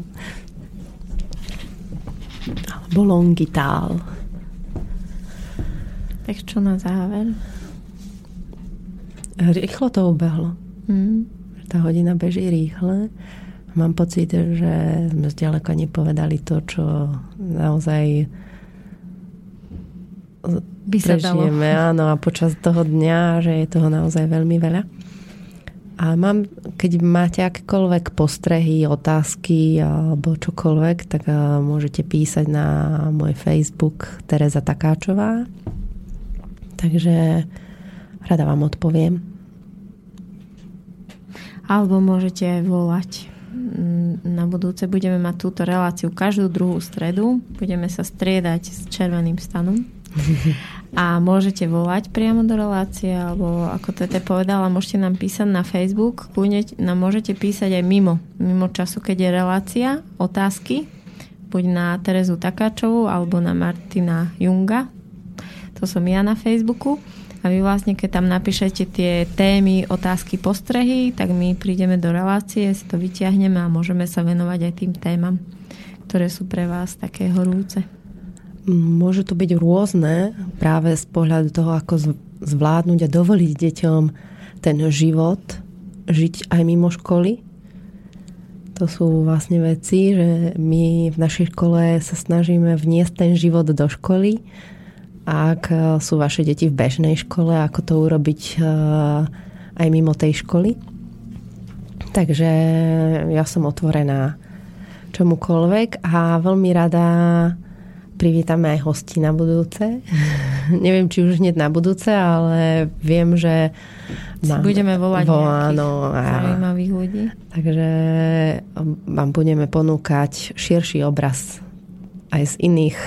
Alebo Longitál. Tak čo na záver? Rýchlo to ubehlo. Mm. Tá hodina beží rýchle. Mám pocit, že sme zďaleko nepovedali to, čo naozaj by sa prežijeme, áno, a počas toho dňa, že je toho naozaj veľmi veľa. A mám, keď máte akékoľvek postrehy, otázky alebo čokoľvek, tak môžete písať na môj Facebook Tereza Takáčová. Takže rada vám odpoviem. Alebo môžete volať. Na budúce budeme mať túto reláciu každú druhú stredu. Budeme sa striedať s Červeným stanom. A môžete volať priamo do relácie, alebo ako Tete povedala, môžete nám písať na Facebook, kľudne nám môžete písať aj mimo mimo času, keď je relácia, otázky buď na Terezu Takáčovú alebo na Martina Junga, to som ja na Facebooku, a vy vlastne keď tam napíšete tie témy, otázky, postrehy, tak my prídeme do relácie, si to vyťahneme a môžeme sa venovať aj tým témam, ktoré sú pre vás také horúce. Môžu to byť rôzne práve z pohľadu toho, ako zvládnuť a dovoliť deťom ten život, žiť aj mimo školy. To sú vlastne veci, že my v našej škole sa snažíme vniesť ten život do školy. Ak sú vaše deti v bežnej škole, ako to urobiť aj mimo tej školy. Takže ja som otvorená čomukoľvek a veľmi rada privítame aj hosti na budúce. Neviem, či už hneď na budúce, ale viem, že na, budeme volať vo, nejakých zaujímavých ľudí. Takže vám budeme ponúkať širší obraz aj z iných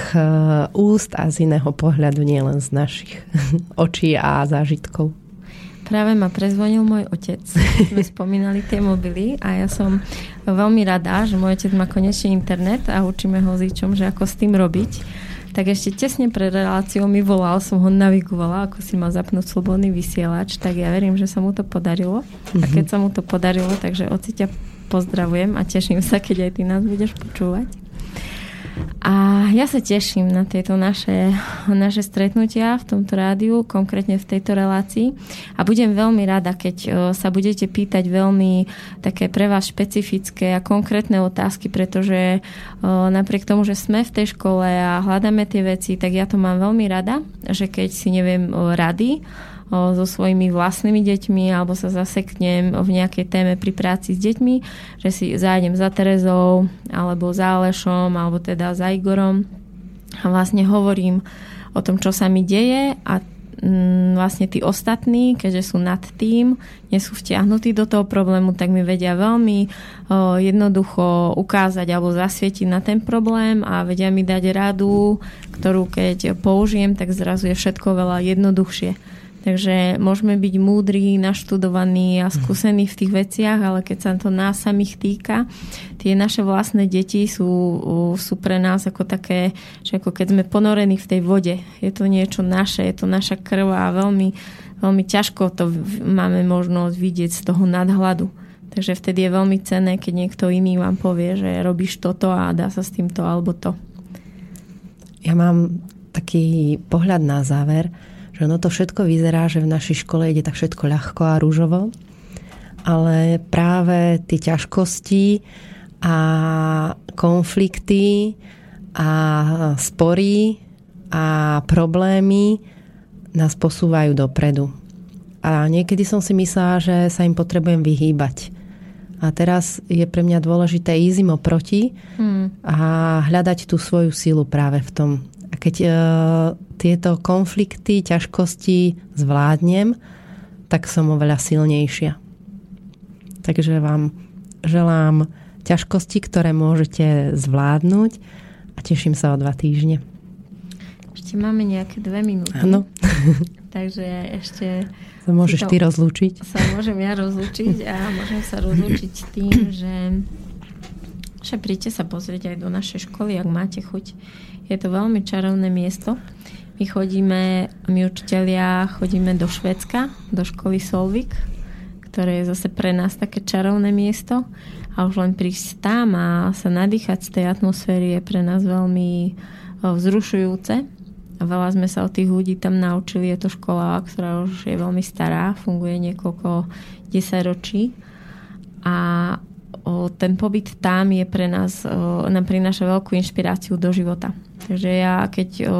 úst a z iného pohľadu, nielen z našich očí a zážitkov. Práve ma prezvonil môj otec. My spomínali tie mobily a ja som veľmi rada, že môj otec má konečne internet a učíme ho zičom, že ako s tým robiť. Tak ešte tesne pred reláciou mi volal, som ho navigovala, ako si mal zapnúť slobodný vysielač, tak ja verím, že sa mu to podarilo. A keď sa mu to podarilo, takže oci ťa pozdravujem a teším sa, keď aj ty nás budeš počúvať. A ja sa teším na tieto naše, naše stretnutia v tomto rádiu, konkrétne v tejto relácii. A budem veľmi rada, keď sa budete pýtať veľmi také pre vás špecifické a konkrétne otázky, pretože napriek tomu, že sme v tej škole a hľadáme tie veci, tak ja to mám veľmi rada, že keď si neviem rady so svojimi vlastnými deťmi alebo sa zaseknem v nejakej téme pri práci s deťmi, že si zájdem za Terezou alebo za Alešom alebo teda za Igorom a vlastne hovorím o tom, čo sa mi deje, a vlastne tí ostatní, keďže sú nad tým, nie sú vtiahnutí do toho problému, tak mi vedia veľmi jednoducho ukázať alebo zasvietiť na ten problém a vedia mi dať radu, ktorú keď použijem, tak zrazu je všetko veľa jednoduchšie. Takže môžeme byť múdri, naštudovaní a skúsení v tých veciach, ale keď sa to nás samých týka, tie naše vlastné deti sú, sú pre nás ako také, že ako keď sme ponorení v tej vode. Je to niečo naše, je to naša krv a veľmi, veľmi ťažko to máme možnosť vidieť z toho nadhľadu. Takže vtedy je veľmi cenné, keď niekto iný vám povie, že robíš toto a dá sa s týmto alebo to. Ja mám taký pohľad na záver, že ono to všetko vyzerá, že v našej škole ide tak všetko ľahko a ružovo, ale práve tie ťažkosti a konflikty a spory a problémy nás posúvajú dopredu. A niekedy som si myslela, že sa im potrebujem vyhýbať. A teraz je pre mňa dôležité ísť im oproti hmm. a hľadať tú svoju silu práve v tom. A keď e, tieto konflikty, ťažkosti zvládnem, tak som oveľa silnejšia. Takže vám želám ťažkosti, ktoré môžete zvládnuť a teším sa o dva týždne. Ešte máme nejaké dve minúty. Áno. Takže ešte... Sa môžeš ty rozlúčiť. Sa môžem ja rozlúčiť a môžem sa rozlúčiť tým, že však príďte sa pozrieť aj do našej školy, ak máte chuť. Je to veľmi čarovné miesto. My chodíme, my učitelia chodíme do Švédska, do školy Solvik, ktoré je zase pre nás také čarovné miesto. A už len prísť tam a sa nadýchať z tej atmosféry je pre nás veľmi vzrušujúce. A veľa sme sa od tých ľudí tam naučili. Je to škola, ktorá už je veľmi stará, funguje niekoľko desaťročí. A o, ten pobyt tam je pre nás, o, nám prináša veľkú inšpiráciu do života. Takže ja, keď o, o,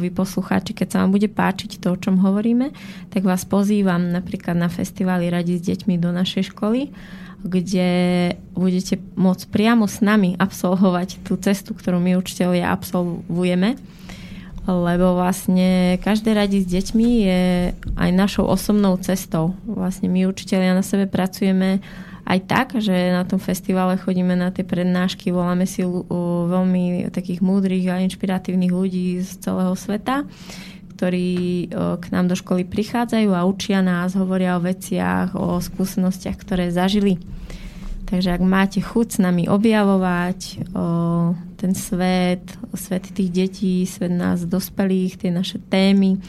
vy poslucháči, keď sa vám bude páčiť to, o čom hovoríme, tak vás pozývam napríklad na festivály Radi s deťmi do našej školy, kde budete môcť priamo s nami absolvovať tú cestu, ktorú my učitelia absolvujeme, lebo vlastne každé Radi s deťmi je aj našou osobnou cestou. Vlastne my učitelia na sebe pracujeme aj tak, že na tom festivale chodíme na tie prednášky, voláme si veľmi takých múdrych a inšpiratívnych ľudí z celého sveta, ktorí k nám do školy prichádzajú a učia nás, hovoria o veciach, o skúsenostiach, ktoré zažili. Takže ak máte chuť s nami objavovať o, ten svet, svet tých detí, svet nás dospelých, tie naše témy,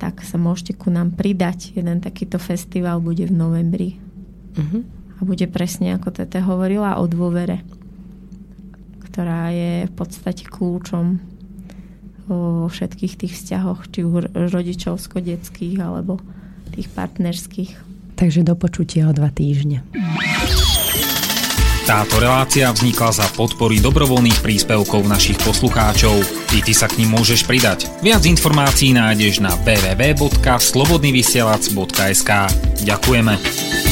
tak sa môžete ku nám pridať. Jeden takýto festival bude v novembri. Uh-huh. A bude presne, ako Tete hovorila, o dôvere, ktorá je v podstate kľúčom vo všetkých tých vzťahoch, či rodičovsko-detských, alebo tých partnerských. Takže do počutia o dva týždne. Táto relácia vznikla za podpory dobrovoľných príspevkov našich poslucháčov. I ty sa k nim môžeš pridať. Viac informácií nájdeš na w w w bodka slobodnyvysielac bodka es ka. Ďakujeme.